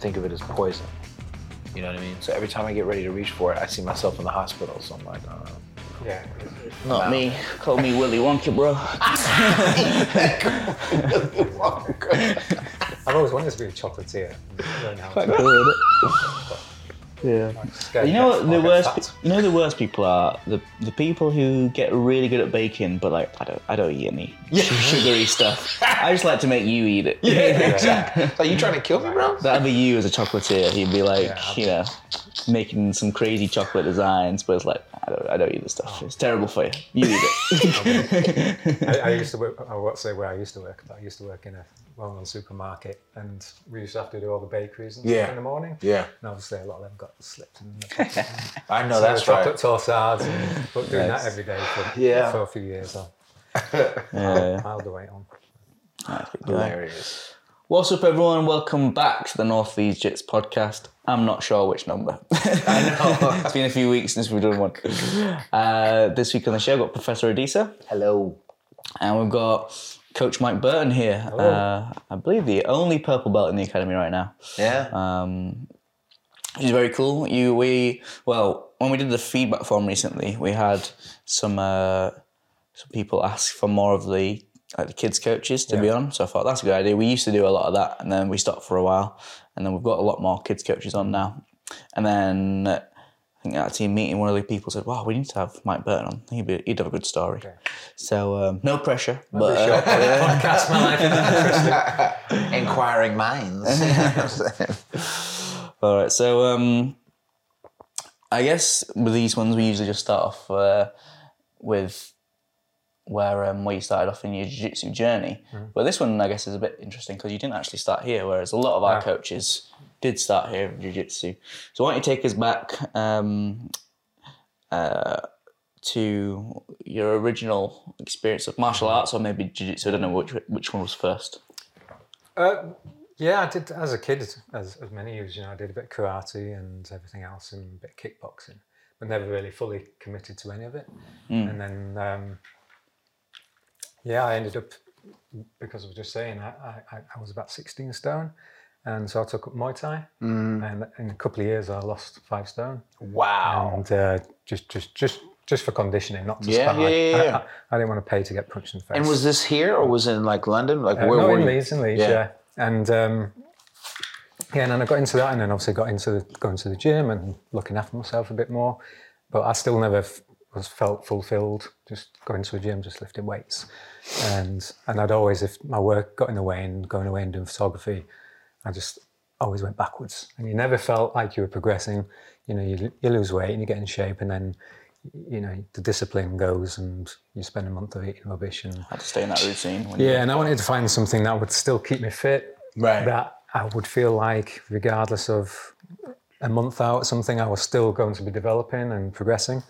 Think of it as poison, you know what I mean? So every time I get ready to reach for it, I see myself in the hospital, so I'm like, yeah. Not me, call me Willy Wonka, bro. Willy Wonka. I've always wanted to be a chocolatier. Yeah. You know what the worst? You know the worst people are the people who get really good at baking, but like I don't eat any sugary stuff. I just like to make you eat it. Yeah. Are you trying to kill me, bro? That'd be you as a chocolatier. You'd be like, making some crazy chocolate designs, but it's like I don't eat this stuff. It's terrible for you. You eat it. I used to work. I won't say where I used to work, but I used to work in a well-known supermarket, and we used to have to do all the bakeries and stuff in the morning. Yeah. And obviously a lot of them got slipped in the I know, so that's right. Chocolate torsades and but doing that every day for a few years on. Piled the weight on. That's hilarious. What's up, everyone? Welcome back to the North of Jits podcast. I'm not sure which number. I know. It's been a few weeks since we've done one. This week on the show, we've got Professor Adisa. Hello. And we've got Coach Mike Burton here. Hello. I believe the only purple belt in the academy right now. Yeah. Which is very cool. When we did the feedback form recently, we had some people ask for more of the kids' coaches to be on. So I thought that's a good idea. We used to do a lot of that, and then we stopped for a while, and then we've got a lot more kids' coaches on now. And then I think at our team meeting, one of the people said, "Wow, we need to have Mike Burton on. He'd have a good story." Okay. So no pressure, podcast man, inquiring minds. All right, so I guess with these ones, we usually just start off with where you started off in your jiu-jitsu journey. Mm-hmm. But this one, I guess, is a bit interesting because you didn't actually start here, whereas a lot of our coaches did start here in jiu-jitsu. So why don't you take us back to your original experience of martial arts or maybe jiu-jitsu? I don't know which one was first. Yeah, I did as a kid, as many years, I did a bit of karate and everything else and a bit of kickboxing, but never really fully committed to any of it. Mm. And then, I ended up, because I was just saying, I was about 16 stone, and so I took up Muay Thai, and in a couple of years I lost 5 stone. Wow. And just for conditioning, not to spar. Yeah. I didn't want to pay to get punched in the face. And was this here, or was it in London? Where were you? In Leeds, yeah. And and then I got into that, and then obviously got into going to the gym and looking after myself a bit more. But I still never felt fulfilled just going to a gym, just lifting weights. And I'd always, if my work got in the way and going away and doing photography, I just always went backwards. And you never felt like you were progressing. You lose weight and you get in shape, and then the discipline goes, and you spend a month of eating rubbish, and I had to stay in that routine. And I wanted to find something that would still keep me fit, right? That I would feel like, regardless of a month out, something I was still going to be developing and progressing.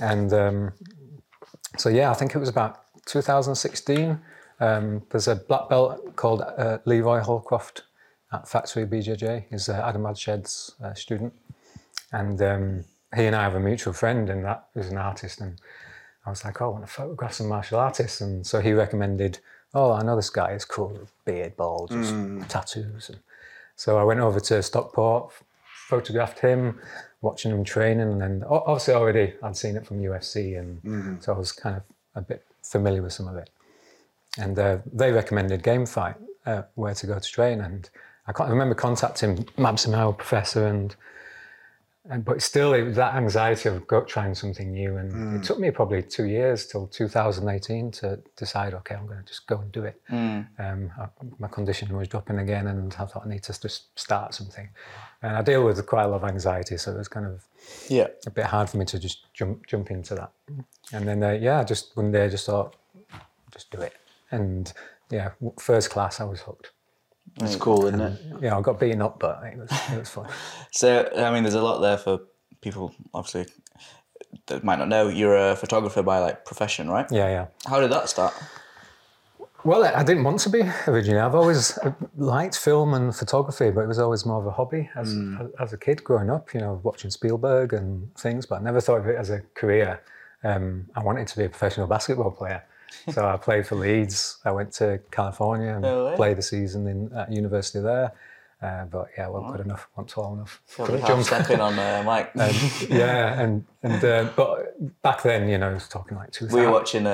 And I think it was about 2016. There's a black belt called Leroy Holcroft at Factory BJJ. He's Adam Adshed's student, and he and I have a mutual friend, and that was an artist, and I was like, I want to photograph some martial artists. And so he recommended, I know this guy is cool, beard, bald, just tattoos. And so I went over to Stockport, photographed him, watching him training, and then obviously already I'd seen it from UFC, and so I was kind of a bit familiar with some of it. And they recommended GameFight, where to go to train, and I remember contacting Mabs, our professor, but still, it was that anxiety of trying something new, and it took me probably 2 years till 2018 to decide, okay, I'm going to just go and do it. My condition was dropping again, and I thought I need to just start something. And I deal with quite a lot of anxiety, so it was kind of a bit hard for me to just jump into that. And then just one day I just thought, just do it. And first class, I was hooked. That's cool, isn't it? Yeah, I got beaten up, but it was fun. So, I mean, there's a lot there for people, obviously, that might not know, you're a photographer by like profession, right? Yeah, yeah. How did that start? Well, I didn't want to be originally. I've always liked film and photography, but it was always more of a hobby as a kid growing up, you know, watching Spielberg and things, but I never thought of it as a career. I wanted to be a professional basketball player. So I played for Leeds. I went to California and played a season at university there. But yeah, I wasn't good enough, wasn't tall enough. Couldn't jump. Stepping on Mike. But back then, you know, I was talking like 2000. We were watching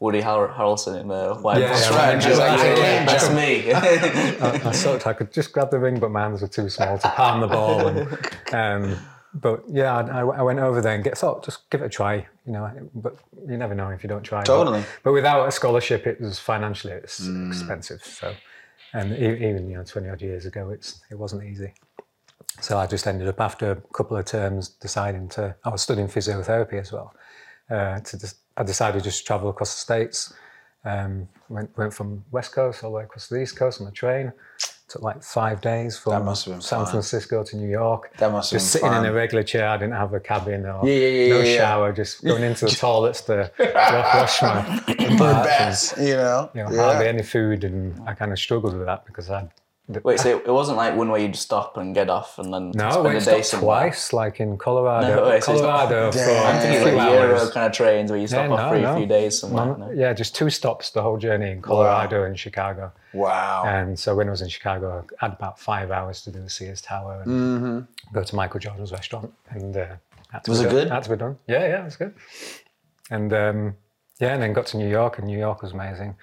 Woody Harrelson in the White House. That's me. I sucked. I could just grab the ring, but my hands were too small to palm the ball. And, but yeah, I went over there and thought, just give it a try, you know. But you never know if you don't try. Totally. But without a scholarship, it was financially expensive. So, and even 20 odd years ago, it wasn't easy. So I just ended up after a couple of terms deciding to. I was studying physiotherapy as well. I decided just to travel across the States. Went from West Coast all the way across the East Coast on the train. Took like 5 days from San Francisco to New York. That must have been fun. Just sitting in a regular chair. I didn't have a cabin or shower. Just going into the toilets to wash my best, you know. You know, hardly any food, and I kind of struggled with that because I. Wait, so it wasn't like one way you'd stop and get off and then spend a day somewhere? Twice, like in Colorado. I'm thinking like Euro kind of trains where you stop off for a few days somewhere. Yeah, just 2 stops the whole journey in Colorado and Chicago. Wow. And so when I was in Chicago, I had about 5 hours to do the Sears Tower and go to Michael Jordan's restaurant. And was it good? Had to be done. Yeah, it was good. And and then got to New York, and New York was amazing.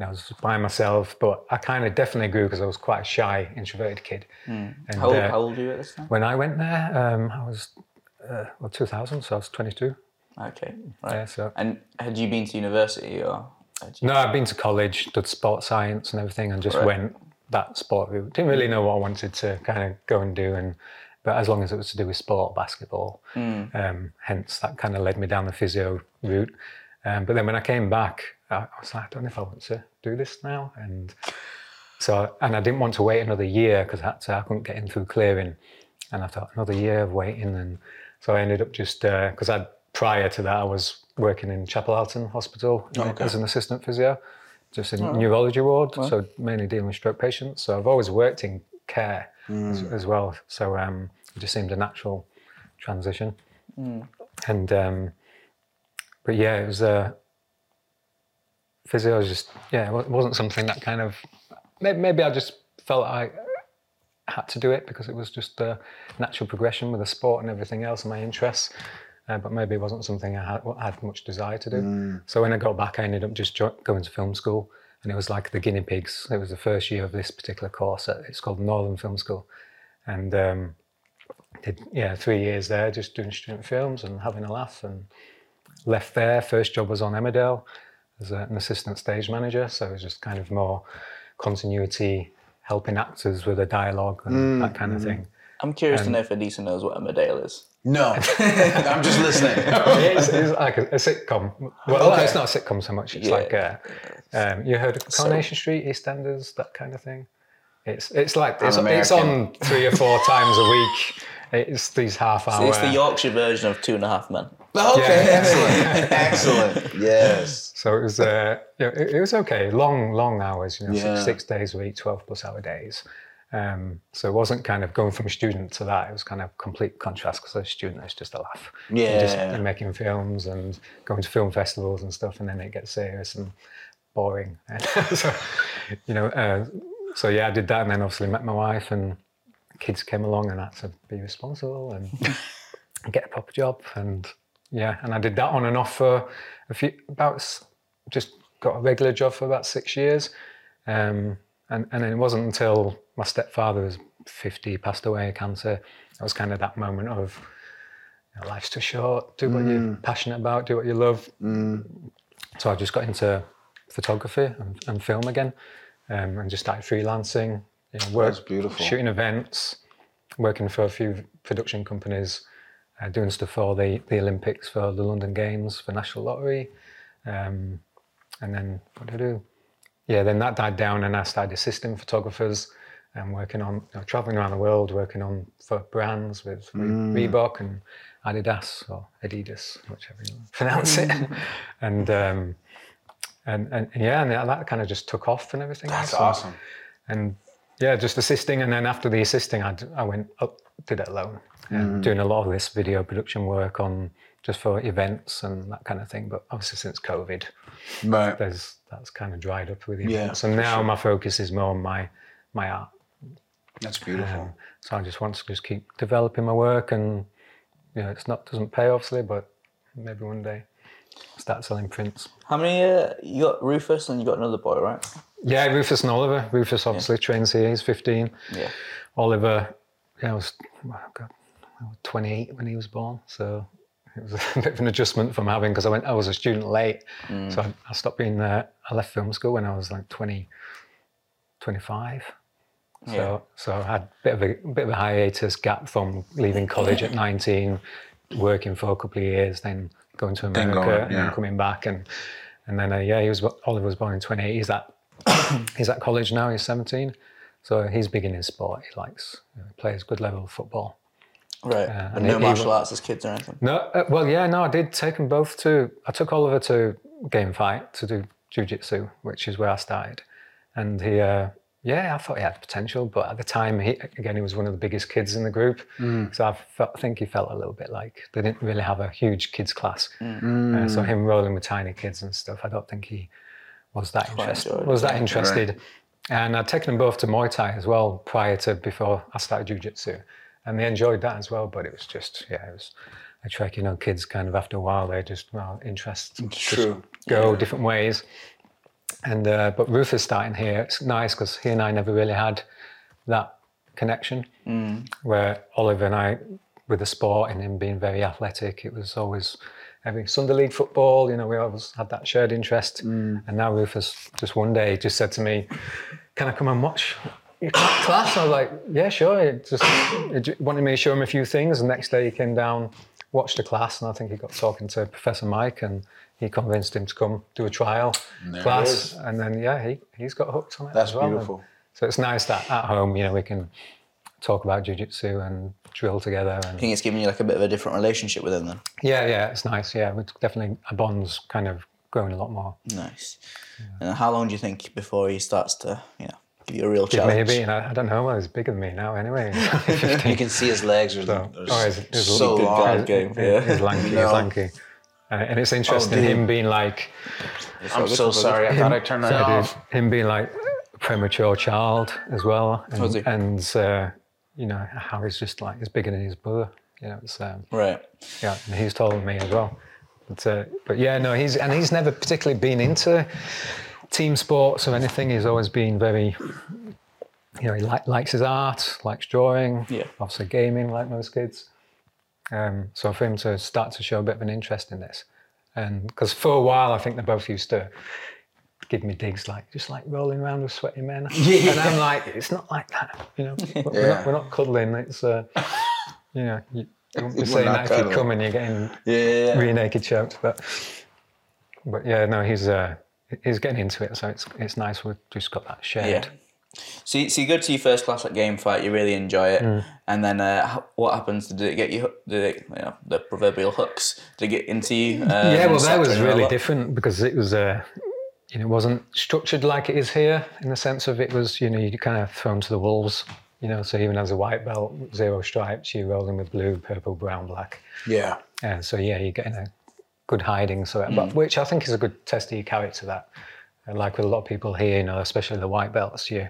I was by myself, but I kind of definitely grew because I was quite a shy, introverted kid. Mm. And, how old were you at this time? When I went there, I was 2000, so I was 22. Okay, right. Yeah, so. And had you been to university or? No, I'd been to college, did sports science and everything, and just went that sport route. Didn't really know what I wanted to kind of go and do, but as long as it was to do with sport, basketball. Hence, that kind of led me down the physio route. But then when I came back, I was like, I don't know if I want to do this now. And I didn't want to wait another year because I couldn't get in through clearing. And I thought, another year of waiting. And so I ended up just, because prior to that, I was working in Chapel Allerton Hospital as an assistant physio, just in neurology ward. Well. So mainly dealing with stroke patients. So I've always worked in care as well. So it just seemed a natural transition. And... but yeah, it was physio. It wasn't something that kind of. Maybe I just felt I had to do it because it was just a natural progression with the sport and everything else and my interests. But maybe it wasn't something I had much desire to do. So when I got back, I ended up just going to film school, and it was like the guinea pigs. It was the first year of this particular course. It's called Northern Film School, and did 3 years there, just doing student films and having a laugh and. Left there, first job was on Emmerdale as an assistant stage manager, so it was just kind of more continuity, helping actors with a dialogue and that kind of thing. I'm curious to know if Adisa knows what Emmerdale is. No, I'm just listening. It's like a sitcom. Well, it's not a sitcom so much, it's like you heard of Coronation Street, EastEnders, that kind of thing. It's like it's on 3 or 4 times a week. It's these half-hour... So it's the Yorkshire version of Two and a Half Men. Okay, excellent. Excellent, yes. So it was it was okay. Long hours, 6 days a week, 12-plus-hour days. So it wasn't kind of going from student to that. It was kind of complete contrast because as a student, it's just a laugh. Yeah. You're making films and going to film festivals and stuff, and then it gets serious and boring. So, I did that and then obviously met my wife and... Kids came along and I had to be responsible and get a proper job. And I did that on and off for just got a regular job for about 6 years. And it wasn't until my stepfather was 50, passed away of cancer. It was kind of that moment of life's too short, do what you're passionate about, do what you love. So I just got into photography and film again and just started freelancing. That's beautiful. Shooting events, working for a few production companies, doing stuff for the Olympics, for the London Games, for National Lottery. And then what did I do? Yeah, then that died down and I started assisting photographers and working on, traveling around the world, working on for brands with Reebok and Adidas, or Adidas, whichever you pronounce it. And yeah, and that kind of just took off and everything. That's awesome. And yeah, just assisting. And then after the assisting, I went up, did it alone, doing a lot of this video production work on just for events and that kind of thing. But obviously since COVID, right, that's kind of dried up with the events. And now my focus is more on my art. That's beautiful. So I just want to just keep developing my work, and it's doesn't pay obviously, but maybe one day start selling prints. How many? You got Rufus and you got another boy, right? Yeah, Rufus and Oliver. Rufus obviously trains here. He's 15. Yeah. Oliver, was 28 when he was born, so it was a bit of an adjustment from having, because I was a student late, so I stopped being there. I left film school when I was like 25. So I had a bit of a hiatus gap from leaving college at 19, working for a couple of years, then going to America and then coming back, and then Oliver was born in 28. He's at college now. He's 17, so he's beginning sport. He likes plays good level of football. Right, and no martial arts as kids or anything. No, I did take them both to. I took Oliver to GameFight to do jiu-jitsu, which is where I started, and he. I thought he had potential, but at the time, he was one of the biggest kids in the group. So I think he felt a little bit like they didn't really have a huge kids class. So him rolling with tiny kids and stuff, I don't think he was that interested. Right. And I'd taken them both to Muay Thai as well before I started jiu-jitsu, and they enjoyed that as well. But it was just, it was a trick. Kids kind of after a while, they just interests just go different ways. And but Rufus starting here, it's nice because he and I never really had that connection where Oliver and I, with the sport and him being very athletic, it was always every Sunday league football, we always had that shared interest. And now Rufus just one day just said to me, "Can I come and watch your class?" I was like, "Yeah, sure." It wanted me to show him a few things. The next day he came down, watched the class, and I think he got talking to Professor Mike, and he convinced him to come do a trial class, and then he's got hooked on it. That's as well. Beautiful. And so it's nice that at home, we can talk about jiu-jitsu and drill together. And I think it's giving you like a bit of a different relationship with him then. Yeah, it's nice. Yeah, it's definitely a bond's kind of growing a lot more. Nice. Yeah. And how long do you think before he starts to, give you a real challenge? Maybe, I don't know. Well, he's bigger than me now anyway. You can see his legs He's lanky. No. He's lanky. And it's interesting him being like, "I'm so sorry, I thought I turned that off." Him being like a premature child as well, and how he's just like he's bigger than his brother. It's right. Yeah, and he's taller than me as well. But he's never particularly been into team sports or anything. He's always been very, he likes his art, likes drawing. Yeah. Obviously gaming, like most kids. So for him to start to show a bit of an interest in this, and because for a while I think they both used to give me digs like rolling around with sweaty men, and I'm like, it's not like that, we're not cuddling. It's you wouldn't be saying that if you come and you're getting really naked choked, but he's getting into it, so it's nice we've just got that shared. Yeah. So you go to your first class at GameFight, you really enjoy it, and then what happens? Did it get you? The proverbial hooks to get into you? That was really different because it was, it wasn't structured like it is here in the sense of it was, you kind of thrown to the wolves, So even as a white belt, 0 stripes, you're rolling with blue, purple, brown, black. Yeah. You're getting a good hiding, which I think is a good test of your character. That. Like with a lot of people here, especially the white belts, you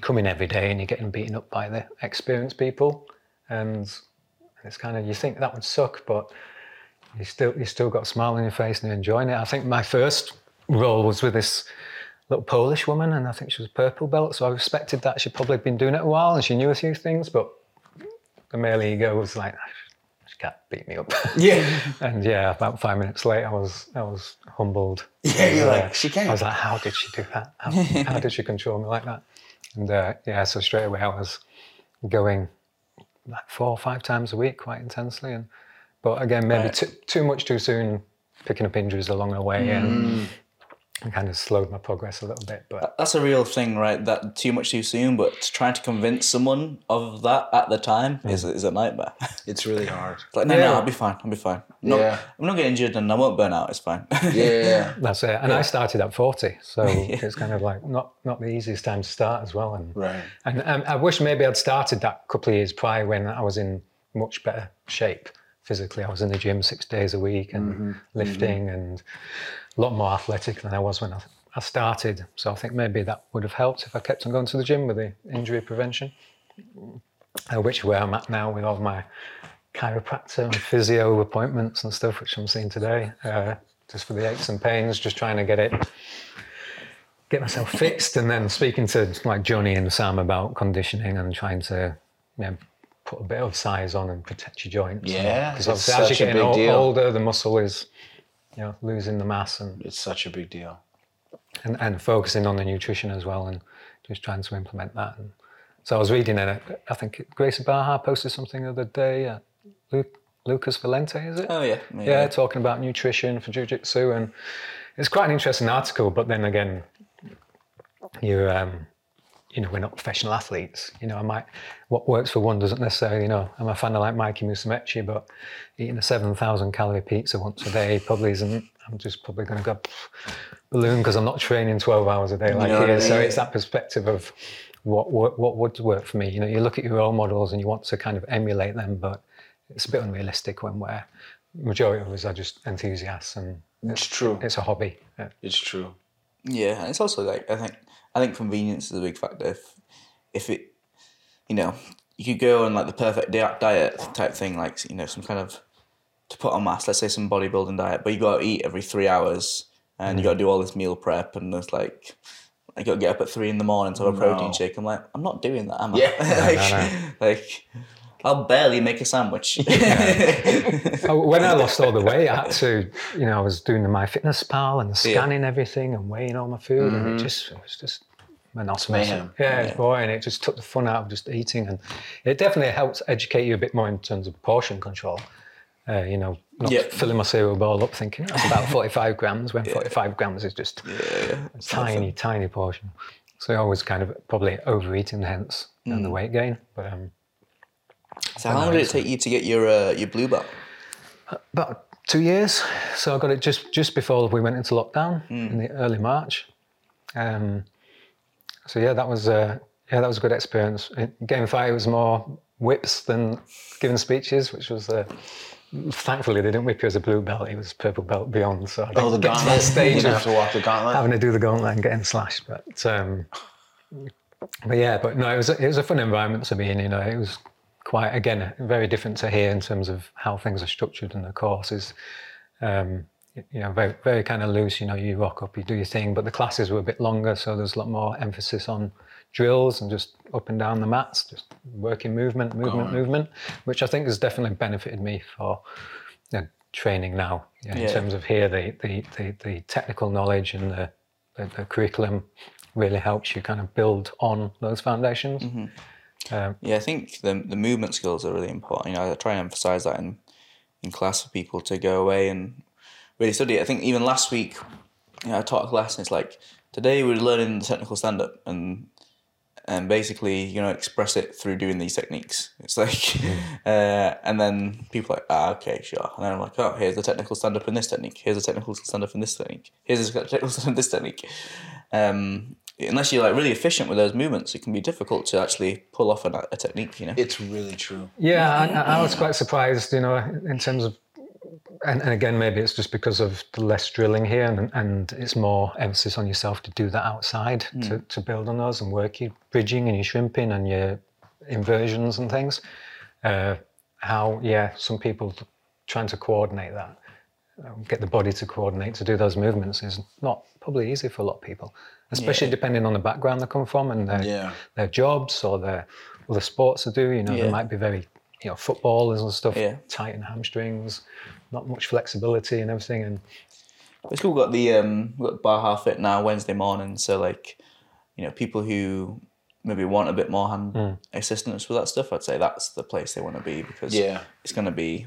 come in every day and you're getting beaten up by the experienced people, and it's kind of, you think that would suck, but you still got a smile on your face and you're enjoying it. I think my first role was with this little Polish woman, and I think she was a purple belt, so I respected that. She'd probably been doing it a while and she knew a few things, but the male ego was like, "Can't beat me up." And about 5 minutes later, I was humbled. She came. I was like, "How did she do that? How did she control me like that?" And so straight away I was going like 4 or 5 times a week, quite intensely. But again, maybe too much too soon, picking up injuries along the way, and It kind of slowed my progress a little bit. But that's a real thing, right? That too much too soon, but trying to convince someone of that at the time is a nightmare. It's really hard. It's like, no, I'll be fine. I'll be fine. I'm not getting injured and I won't burn out. It's fine. That's it. And I started at 40, so it's kind of like not the easiest time to start as well. And, and I wish maybe I'd started that couple of years prior when I was in much better shape physically. I was in the gym 6 days a week and lifting and a lot more athletic than I was when I started. So I think maybe that would have helped if I kept on going to the gym with the injury prevention, which where I'm at now with all my chiropractor and physio appointments and stuff, which I'm seeing today, just for the aches and pains, just trying to get myself fixed. And then speaking to like Johnny and Sam about conditioning and trying to, you know, put a bit of size on and protect your joints. Yeah, because obviously as you're getting older, the muscle is, you know, losing the mass, and it's such a big deal. And focusing on the nutrition as well, and just trying to implement that. And so I was reading, and I think Gracie Barra posted something the other day. Lucas Valente, is it? Oh yeah, yeah, talking about nutrition for jiu-jitsu, and it's quite an interesting article. But then again, you know, we're not professional athletes. You know, what works for one doesn't necessarily, you know, I'm a fan of like Mikey Musumeci, but eating a 7,000 calorie pizza once a day probably isn't, I'm just probably going to go balloon because I'm not training 12 hours a day like here. So it's that perspective of what would work for me. You know, you look at your role models and you want to kind of emulate them, but it's a bit unrealistic when we're, majority of us are just enthusiasts, and it's true. It's a hobby. Yeah. It's true. Yeah, and it's also like, I think convenience is a big factor. If it, you know, you could go on like the perfect diet type thing, like, you know, some kind of, to put on mass, let's say some bodybuilding diet, but you got to eat every 3 hours and you got to do all this meal prep, and it's like, I got to get up at 3 a.m. to have a protein shake. I'm like, I'm not doing that, am I? Like, I'll barely make a sandwich. When I lost all the weight, I had to, you know, I was doing the MyFitnessPal and scanning everything and weighing all my food, and it was just monotonous. It's boring. It just took the fun out of just eating, and it definitely helps educate you a bit more in terms of portion control. You know, not filling my cereal bowl up thinking that's about 45 grams when 45 grams is just a tiny portion. So I was kind of probably overeating, hence the weight gain. But so how long did it take you to get your blue belt? About 2 years. So I got it just before we went into lockdown in the early March. So that was a good experience. In GameFight, it was more whips than giving speeches, which was thankfully they didn't whip you as a blue belt. It was purple belt beyond. So I didn't get to that stage. You didn't have to walk the gauntlet. Having to do the gauntlet and getting slashed, but it was a fun environment to be in. You know, it was. Quite, again, very different to here in terms of how things are structured in the courses. You know, very, very kind of loose, you know, you rock up, you do your thing, but the classes were a bit longer, so there's a lot more emphasis on drills and just up and down the mats, just working movement, which I think has definitely benefited me for, you know, training now. You know, in terms of here, the technical knowledge and the curriculum really helps you kind of build on those foundations. Mm-hmm. I think the movement skills are really important. You know, I try and emphasise that in class for people to go away and really study it. I think even last week, you know, I taught a class and it's like, today we're learning the technical stand-up and basically, you know, express it through doing these techniques. It's like, and then people are like, okay, sure. And then I'm like, oh, here's the technical stand-up in this technique. Here's the technical stand-up in this technique. Here's the technical stand-up in this technique. Unless you're like really efficient with those movements, it can be difficult to actually pull off a technique, you know. It's really true. Yeah, I was quite surprised, you know, in terms of, and again, maybe it's just because of the less drilling here and it's more emphasis on yourself to do that outside, to build on those and work your bridging and your shrimping and your inversions and things. Some people trying to coordinate that, get the body to coordinate to do those movements is not probably easy for a lot of people, especially depending on the background they come from and their jobs or their other sports they do. You know, they might be very, you know, footballers and stuff, tight in hamstrings, not much flexibility and everything. And the school got the Barra Fit now Wednesday morning, so like, you know, people who maybe want a bit more hand assistance with that stuff, I'd say that's the place they want to be, because it's going to be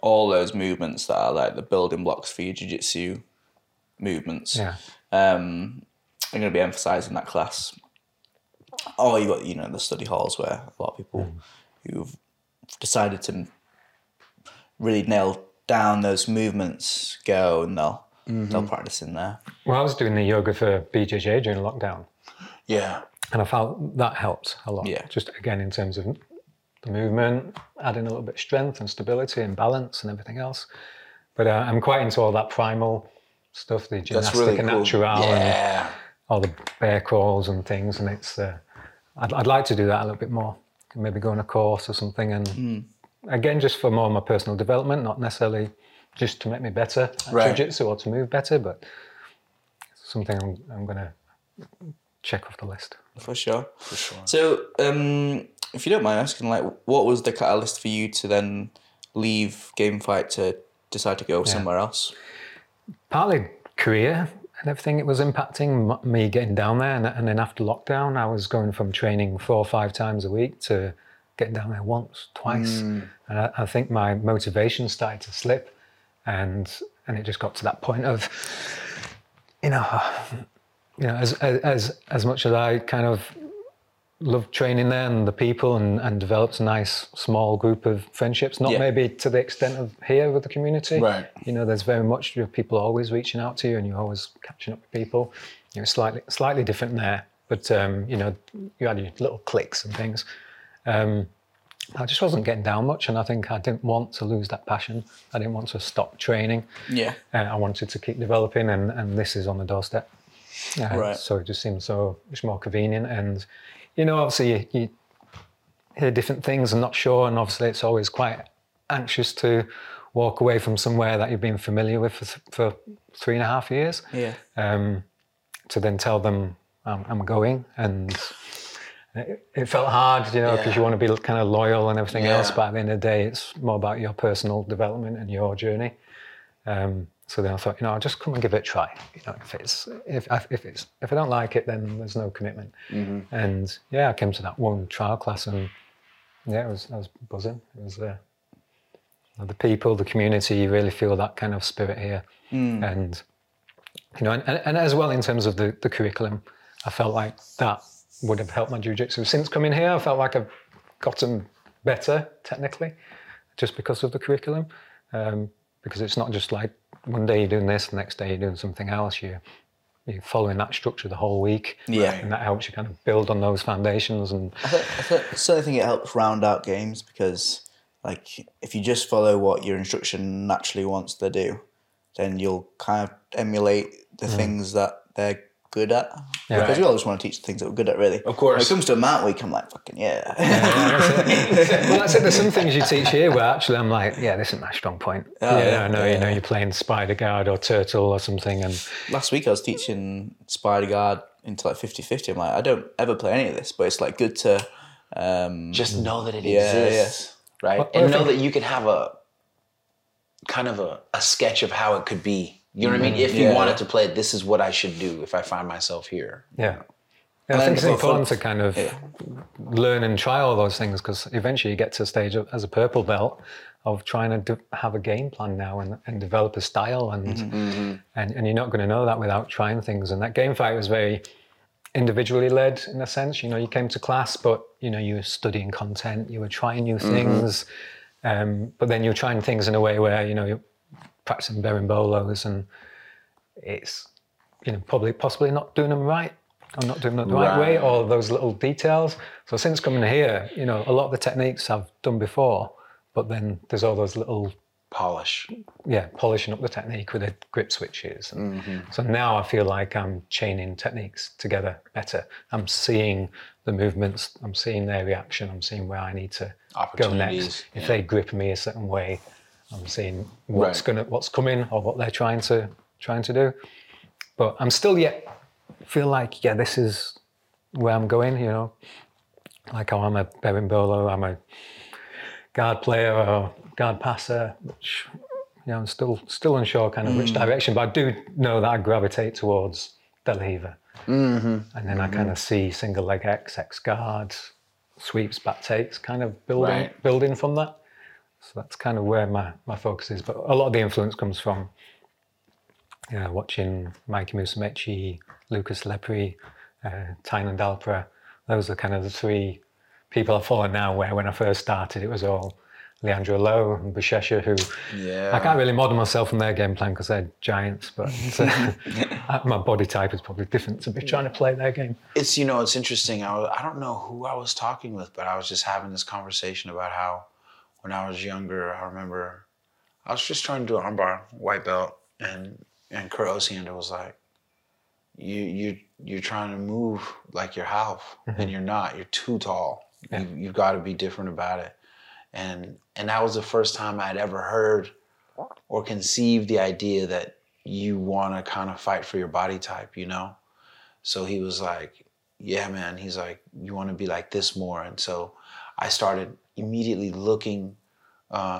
all those movements that are like the building blocks for your jiu-jitsu movements. Yeah. I'm going to be emphasising that class. Or you've got, you know, the study halls where a lot of people who've decided to really nail down those movements go and they'll practice in there. Well, I was doing the yoga for BJJ during lockdown. Yeah. And I felt that helped a lot. Yeah. Just, again, in terms of the movement, adding a little bit of strength and stability and balance and everything else. But I'm quite into all that primal stuff, the gymnastic really and cool. natural and all the bear crawls and things. And it's, I'd like to do that a little bit more. Maybe go on a course or something. And again, just for more of my personal development, not necessarily just to make me better at jiu-jitsu or to move better, but something I'm going to check off the list. For sure. So if you don't mind asking, like, what was the catalyst for you to then leave GameFight to decide to go somewhere else? Partly career and everything. It was impacting me getting down there. And then after lockdown, I was going from training 4 or 5 times a week to getting down there once, twice. And I think my motivation started to slip. And it just got to that point of, you know, as much as I kind of loved training there and the people and developed a nice small group of friendships, not maybe to the extent of here with the community. Right. You know, there's very much people always reaching out to you and you're always catching up with people. You know, slightly different there, but you know, you had your little cliques and things. I just wasn't getting down much, and I think I didn't want to lose that passion. I didn't want to stop training. Yeah. I wanted to keep developing, and this is on the doorstep. Right. So it just seemed so much more convenient. And, you know, obviously you hear different things and not sure, and obviously it's always quite anxious to walk away from somewhere that you've been familiar with for 3.5 years. Yeah. To then tell them, I'm going, and... It felt hard, you know, because you want to be kind of loyal and everything else, but at the end of the day, it's more about your personal development and your journey. So then I thought, you know, I'll just come and give it a try. You know, if I don't like it, then there's no commitment. Mm-hmm. And yeah, I came to that one trial class, and yeah, I was buzzing. It was the people, the community. You really feel that kind of spirit here, and you know, and as well in terms of the curriculum, I felt like that would have helped my jiu-jitsu. Since coming here, I felt like I've gotten better technically just because of the curriculum, because it's not just like one day you're doing this, the next day you're doing something else. You're following that structure the whole week, and that helps you kind of build on those foundations. And I certainly think it helps round out games, because like if you just follow what your instruction naturally wants to do, then you'll kind of emulate the things that they're good at, because we all just want to teach the things that we're good at, really. Of course. When it comes to a Mount Week, I'm like, fucking that's it. Well, that's it. There's some things you teach here where actually I'm like, this isn't my strong point. You know, you're playing Spider Guard or Turtle or something. And last week I was teaching Spider Guard into like 50-50. I'm like, I don't ever play any of this, but it's like good to just know that it exists, right? Well, and know that you can have a kind of a sketch of how it could be. You know what I mean? If you wanted to play it, this is what I should do if I find myself here. Yeah. And I think it's important to kind of learn and try all those things, because eventually you get to a stage of, as a purple belt, of trying to have a game plan now and develop a style. And you're not going to know that without trying things. And that game fight was very individually led in a sense. You know, you came to class, but, you know, you were studying content, you were trying new things, but then you're trying things in a way where, you know, you're practicing bearing bolos, and it's, you know, possibly not doing them right, or not doing them the right way, or those little details. So since coming here, you know, a lot of the techniques I've done before, but then there's all those little polishing up the technique with the grip switches. And so now I feel like I'm chaining techniques together better. I'm seeing the movements, I'm seeing their reaction, I'm seeing where I need to go next. If they grip me a certain way, I'm seeing what's what's coming, or what they're trying to do. But I'm still yet feel like, this is where I'm going, you know. Like, I'm a bearing bowler, I'm a guard player or guard passer, which, you know, I'm still unsure kind of which direction, but I do know that I gravitate towards Delhiva. And then I kind of see single leg X guards, sweeps, back takes, kind of building from that. So that's kind of where my focus is, but a lot of the influence comes from watching Mikey Musumeci, Lucas Lepre, Tainan Dalpra. Those are kind of the three people I follow now, where when I first started, it was all Leandro Lowe and Buchecha, who I can't really model myself on their game plan because they're giants, but my body type is probably different to be trying to play their game. It's, you know, it's interesting. I don't know who I was talking with, but I was just having this conversation about how when I was younger, I remember I was just trying to do an armbar, white belt, and Kurt Osiander was like, you're trying to move like you're half, and you're not. You're too tall. Yeah. You've got to be different about it. And that was the first time I'd ever heard or conceived the idea that you want to kind of fight for your body type, you know? So he was like, yeah, man. He's like, you want to be like this more. And so I started immediately looking,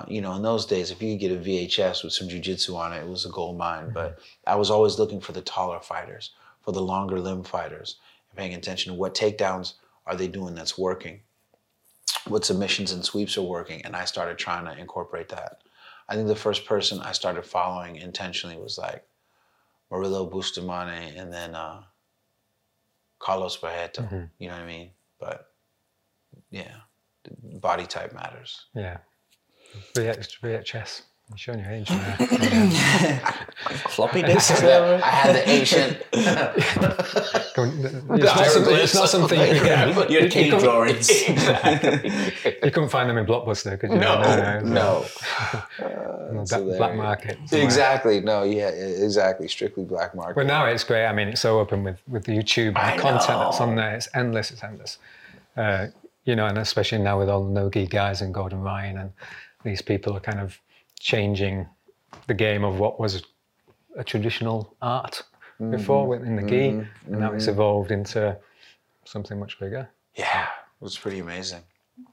you know, in those days, if you could get a VHS with some jiu-jitsu on it, it was a gold mine. But I was always looking for the taller fighters, for the longer limb fighters, and paying attention to what takedowns are they doing that's working, what submissions and sweeps are working, and I started trying to incorporate that. I think the first person I started following intentionally was like Murillo Bustamante and then Carlos Barreto, you know what I mean? But yeah, body type matters. Yeah, VHS. I'm showing your age now. Floppy disks. I had the ancient. It's not something you can get. But your cave drawings. Exactly. You couldn't find them in Blockbuster, could you? No. Black market. Somewhere. Exactly. No. Yeah. Exactly. Strictly black market. But now it's great. I mean, it's so open with YouTube and the content that's on there. It's endless. You know, and especially now with all the no-gi guys and Gordon Ryan, and these people are kind of changing the game of what was a traditional art before within the gi, and now it's evolved into something much bigger. Yeah, it was pretty amazing.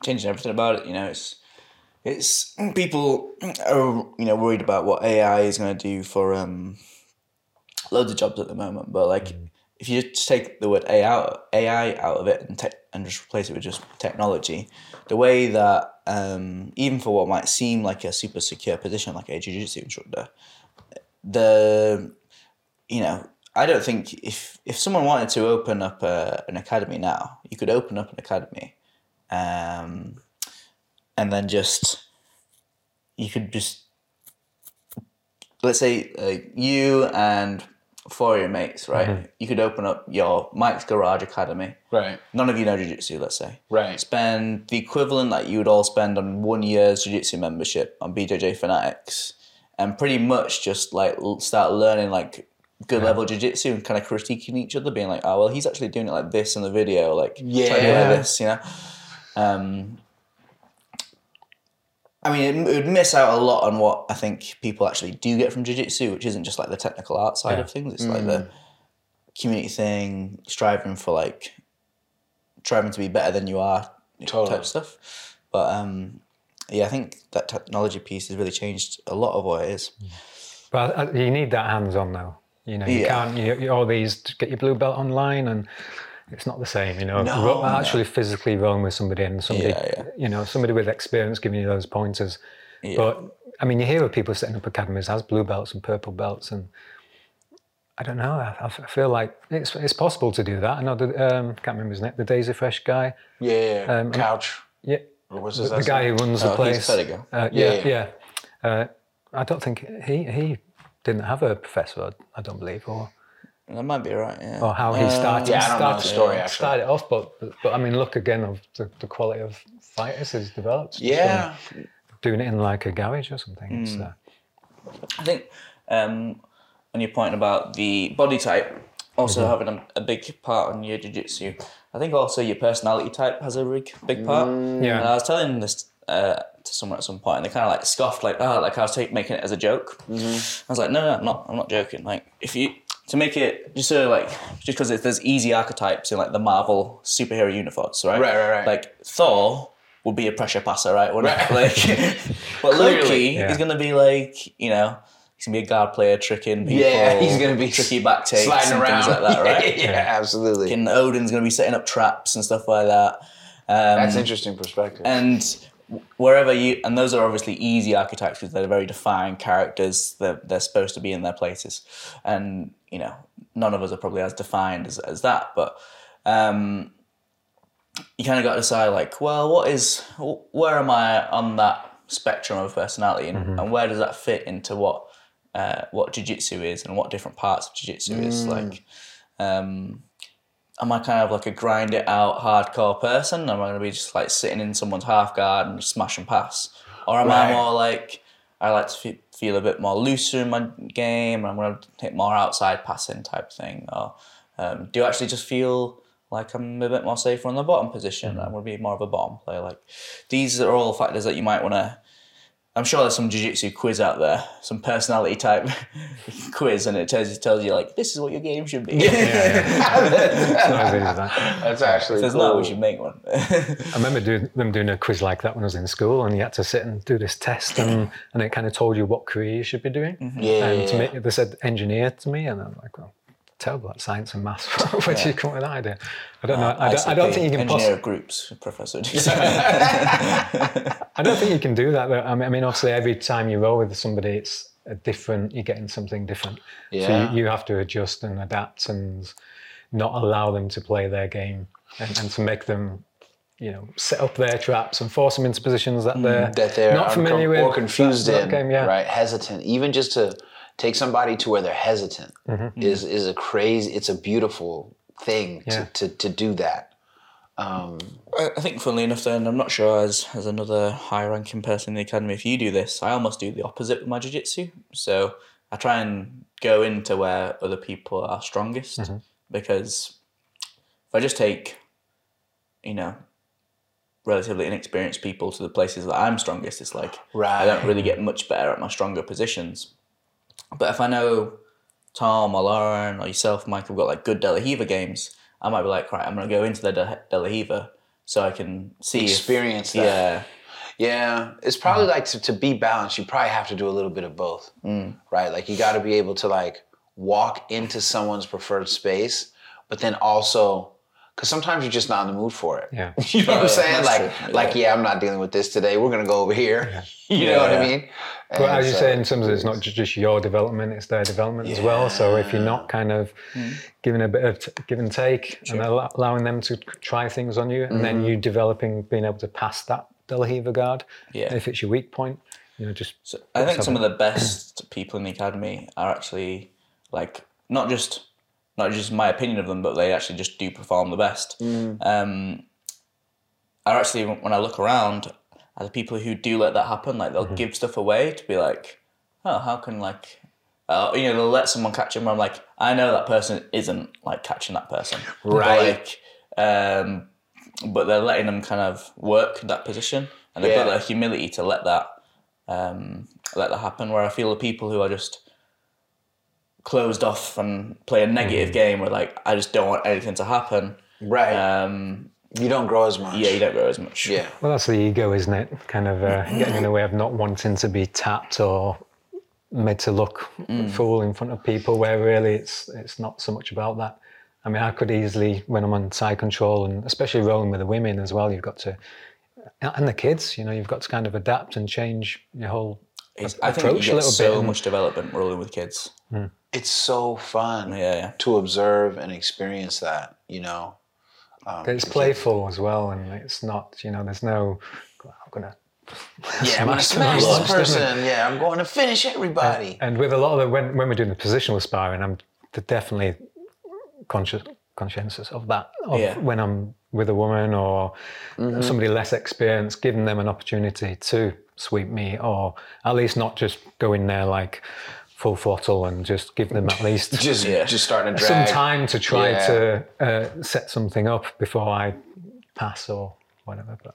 Changing everything about it, you know. It's people are, you know, worried about what AI is going to do for loads of jobs at the moment, but like if you just take the word AI out of it and just replace it with just technology, the way that even for what might seem like a super secure position, like a jiu-jitsu instructor, I don't think if someone wanted to open up an academy now, you could open up an academy, and then you could let's say you and four of your mates, right? You could open up your Mike's Garage Academy. Right. None of you know jiu-jitsu, let's say. Right. Spend the equivalent that you would all spend on 1 year's jiu-jitsu membership on BJJ Fanatics, and pretty much just like start learning like good level jiu-jitsu and kind of critiquing each other, being like, oh, well, he's actually doing it like this in the video, like trying to do like this, you know? I mean, it would miss out a lot on what I think people actually do get from jiu-jitsu, which isn't just like the technical art side of things. It's like the community thing, striving to be better than you are, type stuff. But I think that technology piece has really changed a lot of what it is. But you need that hands-on though. You know, you can't. You all these get your blue belt online and. It's not the same, you know. No, actually physically rolling with somebody and somebody, you know, somebody with experience giving you those pointers. Yeah. But I mean, you hear of people setting up academies as blue belts and purple belts, and I don't know. I feel like it's possible to do that. I know can't remember his name, the Daisy Fresh guy. Yeah. Couch. Yeah. Or was the guy who runs the place. He's I don't think he didn't have a professor. I don't believe or. That might be right, yeah. Or how he started. Yeah, I don't know the story, actually. Started off, but I mean, look again of the quality of fighters has developed. Yeah. Doing it in like a garage or something. It's, I think on your point about the body type, also having a big part on your jiu-jitsu, I think also your personality type has a big part. Yeah. And I was telling this to someone at some point, and they kind of like scoffed, like, oh, like I was making it as a joke. I was like, no, I'm not joking. Like, if you... To make it just so like, just because there's easy archetypes in like the Marvel superhero universe, right? Right. Like Thor would be a pressure passer, right? But Loki is gonna be like, you know, he's gonna be a guard player tricking people. Yeah, he's gonna be tricky back takes and around. Things like that, right? yeah, absolutely. And Odin's gonna be setting up traps and stuff like that. That's an interesting perspective. And wherever you, and those are obviously easy archetypes because they're very defined characters that they're supposed to be in their places. And, you know, none of us are probably as defined as that, but you kind of got to decide, like, well, where am I on that spectrum of personality, and, mm-hmm. and where does that fit into what jiu-jitsu is and what different parts of jiu-jitsu is? Like, am I kind of like a grind it out hardcore person? Am I going to be just like sitting in someone's half guard and just smash and pass? Or am I more like, I like to feel a bit more looser in my game, and I'm going to hit more outside passing type thing? Or do you actually just feel like I'm a bit more safer on the bottom position? Mm-hmm. I'm going to be more of a bottom player. Like, these are all factors that you might want to, I'm sure there's some jiu-jitsu quiz out there, some personality type quiz, and it tells you, like, this is what your game should be. That's actually cool. If there's not, we should make one. I remember them doing a quiz like that when I was in school, and you had to sit and do this test, and it kind of told you what career you should be doing. Mm-hmm. Yeah. They said engineer to me, and I'm like, well, terrible at science and maths. Where did you come up with that idea? I don't know. I don't think you can engineer groups, Professor. I don't think you can do that, though. I mean, obviously, every time you roll with somebody, it's a different. You're getting something different, so you have to adjust and adapt, and not allow them to play their game, and to make them, you know, set up their traps and force them into positions that they're not familiar with, or confused hesitant, even just to. Take somebody to where they're hesitant is a crazy. It's a beautiful thing to do that. I think, funnily enough, then I'm not sure as another high ranking person in the academy, if you do this, I almost do the opposite with my jiu-jitsu. So I try and go into where other people are strongest, because if I just take, you know, relatively inexperienced people to the places that I'm strongest, it's like I don't really get much better at my stronger positions. But if I know Tom or Lauren or yourself, Mike, have got like good De La Hiva games, I might be like, right, I'm going to go into the De La Hiva so I can see. Experience that. Yeah. It's probably like to be balanced, you probably have to do a little bit of both, right? Like, you got to be able to like walk into someone's preferred space, but then also, because sometimes you're just not in the mood for it. Yeah. You know what I'm saying? Like, I'm not dealing with this today. We're going to go over here. Yeah. You know what I mean? But well, as you say, in terms of, it's not just your development, it's their development as well. So if you're not kind of giving a bit of give and take and allowing them to try things on you, and then you developing, being able to pass that De La Hiva guard, if it's your weak point, you know, just... So I think some of the best people in the academy are actually, like, not just my opinion of them, but they actually just do perform the best. I actually, when I look around, are the people who do let that happen, like they'll give stuff away to be like, oh, how can like, you know, they'll let someone catch them. I'm like, I know that person isn't like catching that person. Right. But they're letting them kind of work that position, and they've got that humility to let that happen. Where I feel the people who are just closed off and play a negative game where like, I just don't want anything to happen. Right. You don't grow as much. Yeah, you don't grow as much. Yeah. Well, that's the ego, isn't it? Kind of getting in the way of not wanting to be tapped or made to look a fool in front of people, where really it's not so much about that. I mean, I could easily, when I'm on side control, and especially rolling with the women as well, you've got to, and the kids, you know, you've got to kind of adapt and change your whole approach a little bit. I think you get so much development rolling with kids. It's so fun to observe and experience that, you know. It's playful as well, and it's not, you know, there's no, I'm going to smash this person. Yeah, I'm going to finish everybody. And with a lot of the, when we're doing the positional sparring, I'm definitely conscientious of that, when I'm with a woman or somebody less experienced, giving them an opportunity to sweep me, or at least not just go in there like full throttle and just give them at least just starting to drag some time to try to set something up before I pass or whatever. But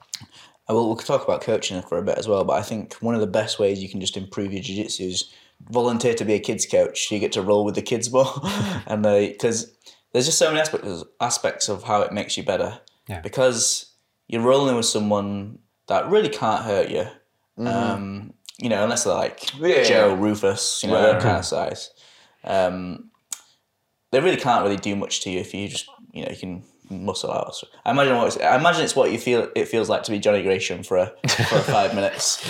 we'll talk about coaching for a bit as well, but I think one of the best ways you can just improve your jiu-jitsu is volunteer to be a kids coach. You get to roll with the kids more and because there's just so many aspects of how it makes you better, because you're rolling with someone that really can't hurt you. You know, unless they're like Joe, Rufus, you know, that kind of size. They really can't really do much to you if you just, you know, you can muscle out. I imagine what it's what you feel it feels like to be Johnny Gratian for 5 minutes.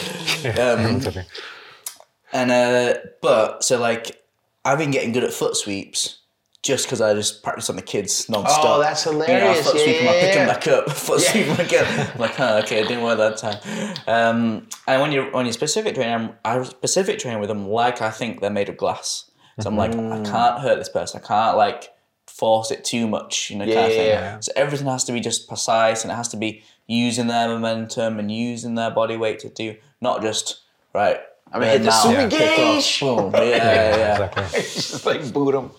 And but so like I've been getting good at foot sweeps just because I just practice on the kids non-stop. Oh, that's hilarious! You know, foot sweep them, I pick them back up, foot sweep them again. I'm like, oh, okay, I didn't work that time. And when you specific train, I specific train with them like I think they're made of glass. So I'm like, I can't hurt this person. I can't like force it too much, you know, kind of thing. Yeah. So everything has to be just precise, and it has to be using their momentum and using their body weight to do, not just right. I mean, hit the super gauge. Boom. Yeah. Exactly. It's just like boot them.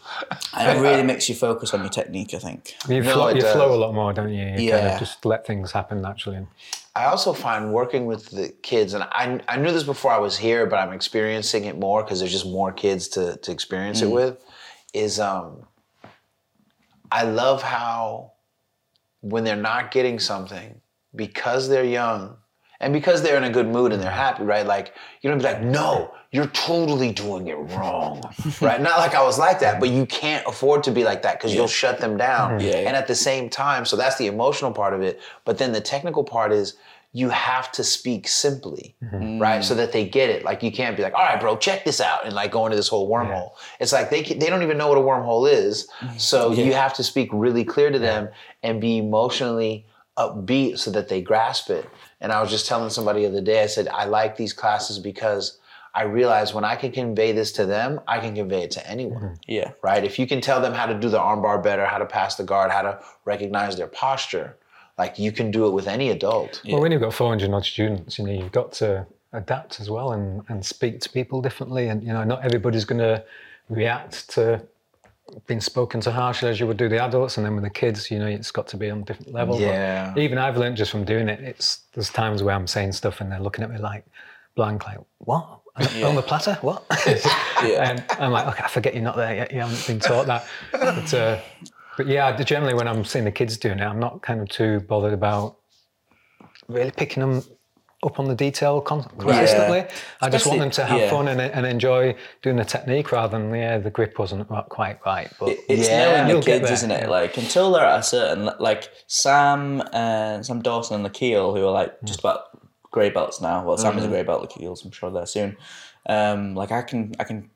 And it really makes you focus on your technique, I think. You flow a lot more, don't you? You kind of just let things happen naturally. I also find working with the kids, and I knew this before I was here, but I'm experiencing it more because there's just more kids to experience it with, is I love how when they're not getting something, because they're young, and because they're in a good mood and they're happy, right? Like, you don't be like, no, you're totally doing it wrong, right? Not like I was like that, but you can't afford to be like that because you'll shut them down. Yeah. And at the same time, so that's the emotional part of it. But then the technical part is you have to speak simply, right? So that they get it. Like, you can't be like, all right, bro, check this out, and like go into this whole wormhole. Yeah. It's like they don't even know what a wormhole is. So you have to speak really clear to them and be emotionally upbeat so that they grasp it. And I was just telling somebody the other day, I said, I like these classes because I realize when I can convey this to them, I can convey it to anyone. Yeah. Right? If you can tell them how to do the armbar better, how to pass the guard, how to recognize their posture, like you can do it with any adult. Well, when you've got 400 odd students, you know, you've got to adapt as well and speak to people differently. And, you know, not everybody's going to react to being spoken to harshly as you would do the adults, and then with the kids, you know, it's got to be on a different level. Yeah. But even I've learned just from doing it, there's times where I'm saying stuff and they're looking at me like blank, like, what? On the platter? What? And I'm like, okay, I forget you're not there yet. You haven't been taught that. But yeah, generally when I'm seeing the kids doing it, I'm not kind of too bothered about really picking them up on the detail consistently. Yeah. I just want them to have fun and enjoy doing the technique rather than the grip wasn't quite right. But it's knowing the kids, isn't it? Like until they're at a certain, like Sam Dawson and Lakeel, who are like just about grey belts now. Well, Sam is a grey belt, Lakeel's I'm sure there soon. Like I can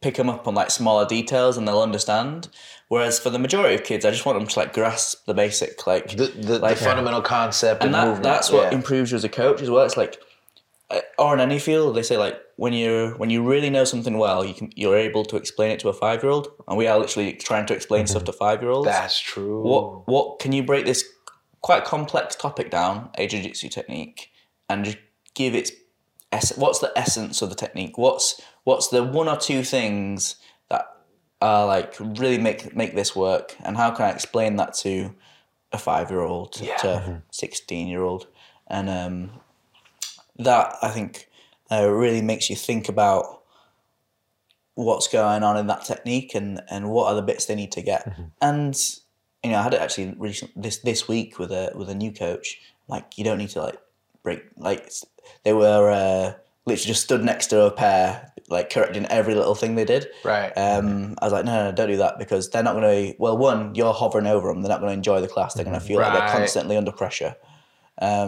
pick them up on like smaller details and they'll understand. Whereas for the majority of kids, I just want them to like grasp the basic, like the fundamental concept, and that's what improves you as a coach as well. It's like, or in any field, they say like when you really know something well, you're able to explain it to a 5-year-old, and we are literally trying to explain stuff to 5-year-olds. That's true. What can you break this quite complex topic down, a jiu-jitsu technique, and just give its what's the essence of the technique? What's the one or two things that are like really make this work? And how can I explain that to a 5-year-old, to a 16-year-old? And that, I think, really makes you think about what's going on in that technique and what are the bits they need to get. And, you know, I had it actually recently, this week with a new coach. Like, you don't need to like break, like they were literally just stood next to a pair, like correcting every little thing they did. Right. I was like, no, don't do that, because they're not going to, well, one, you're hovering over them. They're not going to enjoy the class. They're going to feel like they're constantly under pressure. I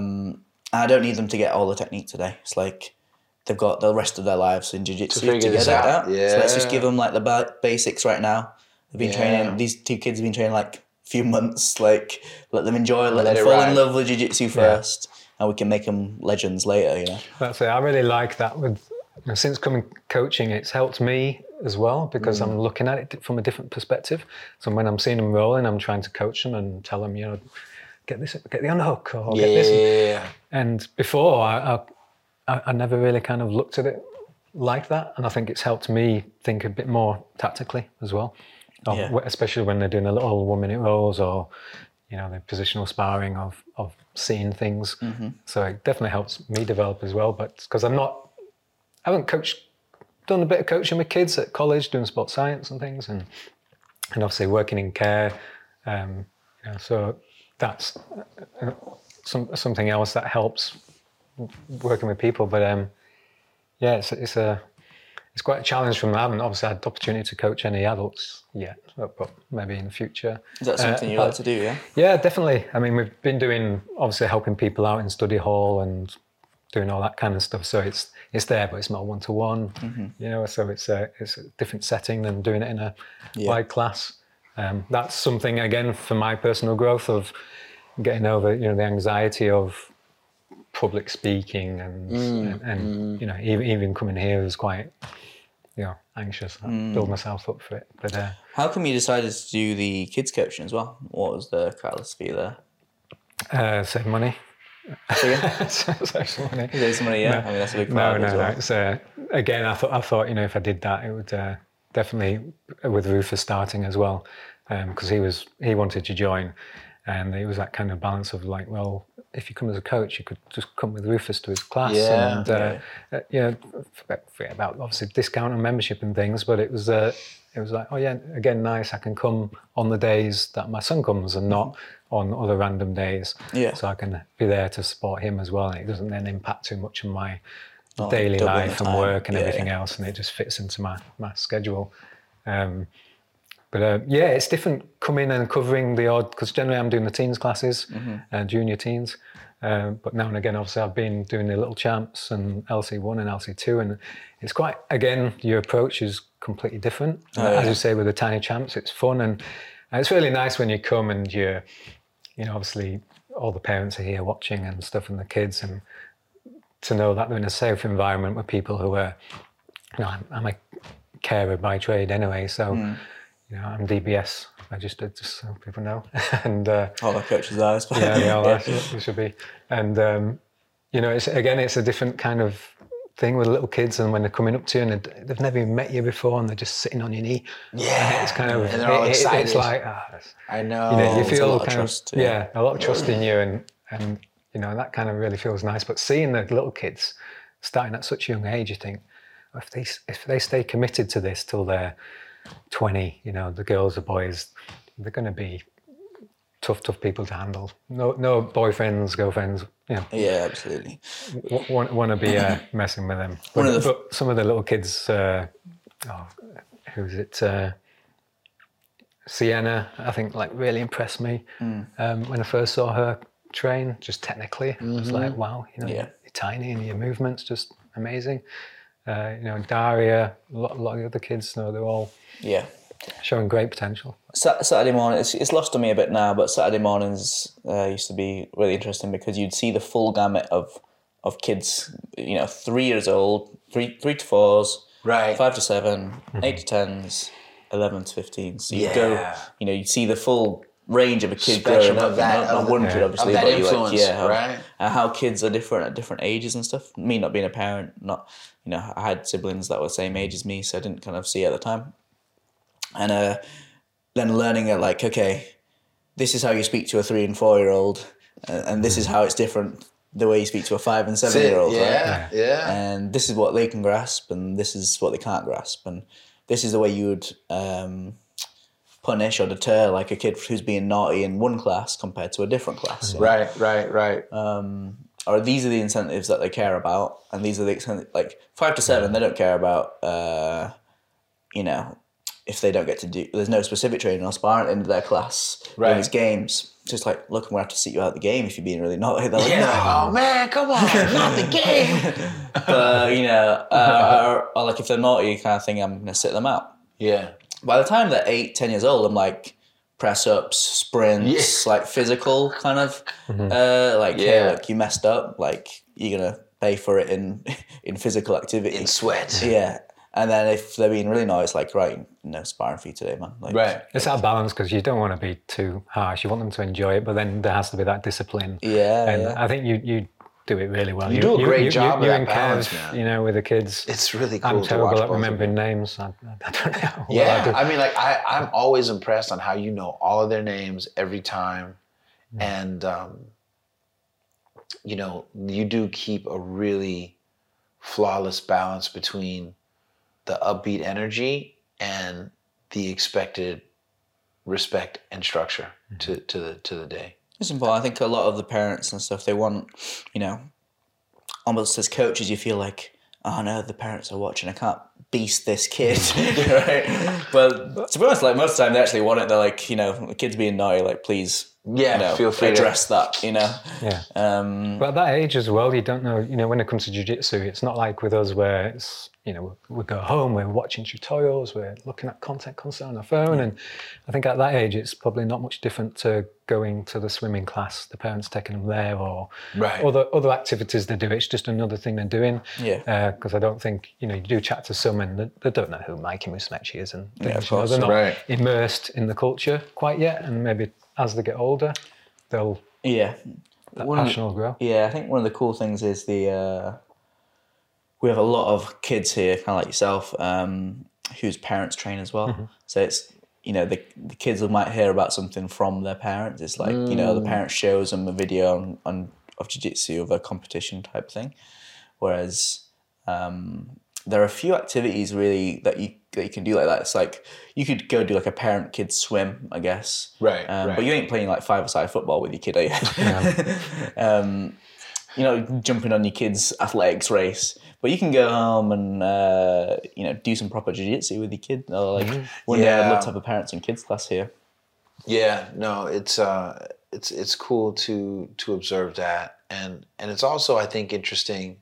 don't need them to get all the technique today. It's like they've got the rest of their lives in jiu-jitsu to get out. Yeah. So let's just give them like the basics right now. They've been training, these two kids have been training like a few months, like let them enjoy, let them fall in love with jiu-jitsu first. And we can make them legends later, you know. That's it. I really like that. Since coming coaching, it's helped me as well, because I'm looking at it from a different perspective. So when I'm seeing them rolling, I'm trying to coach them and tell them, you know, get this, get the unhook, or get this. Yeah. And before, I never really kind of looked at it like that, and I think it's helped me think a bit more tactically as well, especially when they're doing a little 1-minute rolls or, you know, the positional sparring of seeing things. So it definitely helps me develop as well. But because I haven't done a bit of coaching with kids at college, doing sports science and things, and obviously working in care. You know, so that's something else that helps working with people. But it's a it's quite a challenge for me. I haven't obviously had the opportunity to coach any adults yet, but maybe in the future. Is that something you like to do, yeah? Yeah, definitely. I mean, we've been doing, obviously helping people out in study hall and doing all that kind of stuff. So it's there, but it's not one-to-one, you know, so it's a different setting than doing it in a wide class. That's something, again, for my personal growth of getting over, you know, the anxiety of public speaking and you know, even coming here was quite, you know, anxious. I build myself up for it. But how come you decided to do the kids coaching as well? What was the philosophy there? Save money. Save some money. Yeah, no, I mean that's a big part. No. It's again, I thought you know, if I did that, it would definitely, with Rufus starting as well, because he wanted to join, and it was that kind of balance of like, well, if you come as a coach, you could just come with Rufus to his class and, you know, forget about obviously discount on membership and things, but it was like, oh yeah, again, nice, I can come on the days that my son comes and not on other random days. Yeah. So I can be there to support him as well. And it doesn't then impact too much on my daily life and work and everything else. And it just fits into my schedule. But yeah, it's different coming and covering the odd, because generally I'm doing the teens classes, junior teens. But now and again, obviously, I've been doing the little champs and LC1 and LC2. And it's quite, again, your approach is completely different. As you say, with the tiny champs, it's fun. And it's really nice when you come and you're, you know, obviously all the parents are here watching and stuff and the kids. And to know that they're in a safe environment with people who are, you know, I'm a carer by trade anyway. So. You know, I'm DBS registered, just so people know. And all the coaches are, as well. Yeah, they should be. And you know, it's again, it's a different kind of thing with little kids, and when they're coming up to you and they've never even met you before, and they're just sitting on your knee. Yeah, it's kind of excited. It's like I know. You know, you feel a lot kind of trust, a lot of trust in you, and you know, that kind of really feels nice. But seeing the little kids starting at such a young age, you think if they stay committed to this till they're 20, you know, the girls, the boys, they're going to be tough people to handle. No boyfriends, girlfriends, you know. Yeah, absolutely. Want to be messing with them. But some of the little kids, Sienna, I think, like, really impressed me when I first saw her train, just technically. I was like, wow, you know, you're tiny and your movement's just amazing. You know, Daria, a lot of the other kids, they're all showing great potential. Saturday morning, it's lost on me a bit now, but Saturday mornings used to be really interesting because you'd see the full gamut of kids, you know, 3 years old, three to fours, right, 5 to 7, 8 to 10s, 11 to 15s. So you'd go, you know, you'd see the full range of a kid growing up, not one kid obviously, but influence, like, right? How kids are different at different ages and stuff. Me not being a parent, you know, I had siblings that were the same age as me, so I didn't kind of see it at the time. And then learning it, like, okay, this is how you speak to a 3 and 4 year old, and this is how it's different the way you speak to a 5 and 7 year old. Yeah, right? And this is what they can grasp, and this is what they can't grasp, and this is the way you would punish or deter, like, a kid who's being naughty in one class compared to a different class. Right. Or these are the incentives that they care about, and these are the incentives, like 5 to 7, they don't care about, you know, if they don't get to do, there's no specific training or sparring into their class in these games. Just like, look, I'm going to have to sit you out the game if you're being really naughty. They're like, no. Oh man, come on, not the game. But, you know, or like if they're naughty kind of thing, I'm going to sit them out. Yeah. By the time they're 8, 10 years old, I'm like, press ups, sprints, like physical kind of, like, hey, look, you messed up, like, you're gonna pay for it in physical activity, in sweat. Yeah, and then if they're being really naughty, it's like, right, no sparring for you today, man. Like, it's that balance, because you don't want to be too harsh. You want them to enjoy it, but then there has to be that discipline. Yeah, and I think you do it really well. You do a great job with that balance, man. You know, with the kids. It's really cool. I'm terrible at remembering names. I don't know. Yeah, I mean, like, I'm always impressed on how you know all of their names every time. And, you know, you do keep a really flawless balance between the upbeat energy and the expected respect and structure to the day. It's important. I think a lot of the parents and stuff, they want, you know, almost as coaches, you feel like, oh no, the parents are watching, I can't beast this kid. Right. But to be honest, like most of the time they actually want it. They're like, you know, the kid's being naughty, like please, yeah, you know, feel free address that, you know. Yeah. But at that age as well, you don't know, you know, when it comes to jiu-jitsu, it's not like with us where it's, you know, we go home, we're watching tutorials, we're looking at content constantly on our phone. And I think at that age, it's probably not much different to going to the swimming class, the parents taking them there, or right. other activities they do. It's just another thing they're doing. Yeah. Because I don't think, you know, you do chat to some and they don't know who Mikey Musumeci is and things. Yeah, of course, you know, they're not immersed in the culture quite yet. And maybe as they get older, they'll... Yeah. That passion will grow. Yeah, I think one of the cool things is the... We have a lot of kids here, kind of like yourself, whose parents train as well. Mm-hmm. So it's, you know, the kids might hear about something from their parents. It's like, you know, the parent shows them a video of jiu-jitsu of a competition type thing. Whereas there are a few activities really that you can do like that. It's like you could go do like a parent kid swim, I guess. Right, right. But you ain't playing like 5-a-side football with your kid, are you? Yeah. You know, jumping on your kid's athletics race. But you can go home and, you know, do some proper jiu-jitsu with your kid. Or like, one day I'd love to have a parents and kids class here. Yeah, no, it's cool to observe that. And it's also, I think, interesting.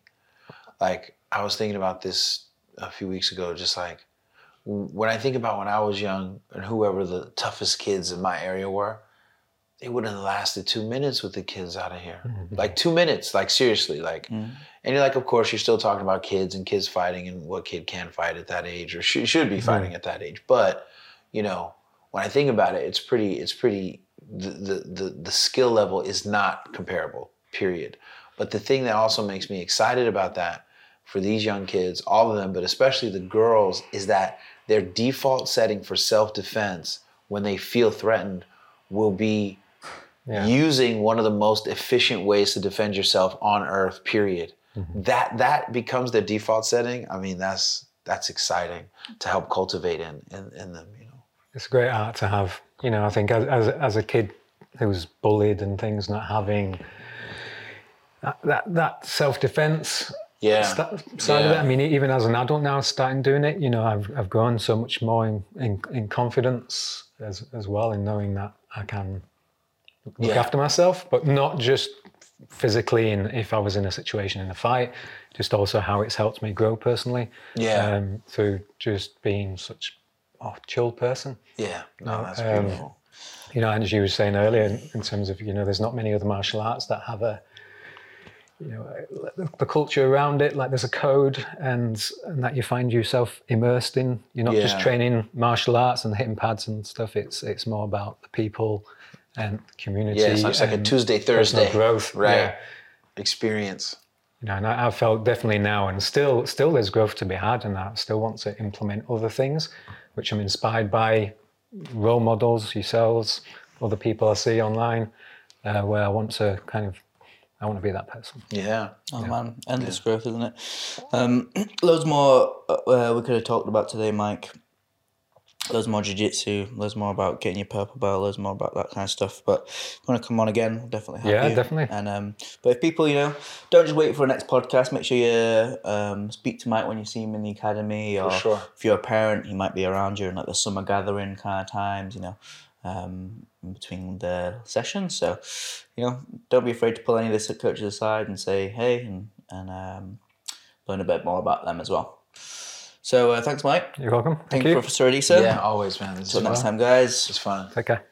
Like, I was thinking about this a few weeks ago, just like, when I think about when I was young and whoever the toughest kids in my area were, it wouldn't have lasted 2 minutes with the kids out of here. Mm-hmm. Like 2 minutes, like seriously, like, and you're like, of course you're still talking about kids and kids fighting and what kid can fight at that age or should be fighting at that age. But, you know, when I think about it, it's pretty, the skill level is not comparable, period. But the thing that also makes me excited about that for these young kids, all of them, but especially the girls, is that their default setting for self-defense when they feel threatened will be using one of the most efficient ways to defend yourself on earth, period. Mm-hmm. That becomes their default setting. I mean, that's exciting to help cultivate in them, you know. It's a great art to have. You know, I think as a kid who was bullied and things, not having that self-defense side of it. I mean, even as an adult now, starting doing it, you know, I've grown so much more in confidence as well, in knowing that I can look after myself, but not just physically. And if I was in a situation in a fight, just also how it's helped me grow personally. Yeah, through just being such a chill person. Yeah, no, that's beautiful. You know, and as you were saying earlier, in terms of, you know, there's not many other martial arts that have a, you know, the culture around it. Like there's a code, and that you find yourself immersed in. You're not just training martial arts and hitting pads and stuff. It's more about the people and community. Yeah, so it's like a Tuesday, Thursday growth, right? Yeah. Experience. You know, and I felt definitely now, and still, there's growth to be had, and I still want to implement other things, which I'm inspired by role models, yourselves, other people I see online, where I want to kind of. I want to be that person. Yeah. Oh, man. Endless growth, isn't it? Loads more we could have talked about today, Mike. Loads more jiu-jitsu. Loads more about getting your purple belt. Loads more about that kind of stuff. But if you want to come on again, we'll definitely have you. Yeah, definitely. And but if people, you know, don't just wait for the next podcast. Make sure you speak to Mike when you see him in the academy. Or if you're a parent, he might be around you in like the summer gathering kind of times, you know. In between the sessions, so you know, don't be afraid to pull any of the coaches aside and say hey, and learn a bit more about them as well. So thanks, Mike. You're welcome. Thank you, Professor Adisa. Yeah, always, man. Until next time, guys. It's fun. Take care.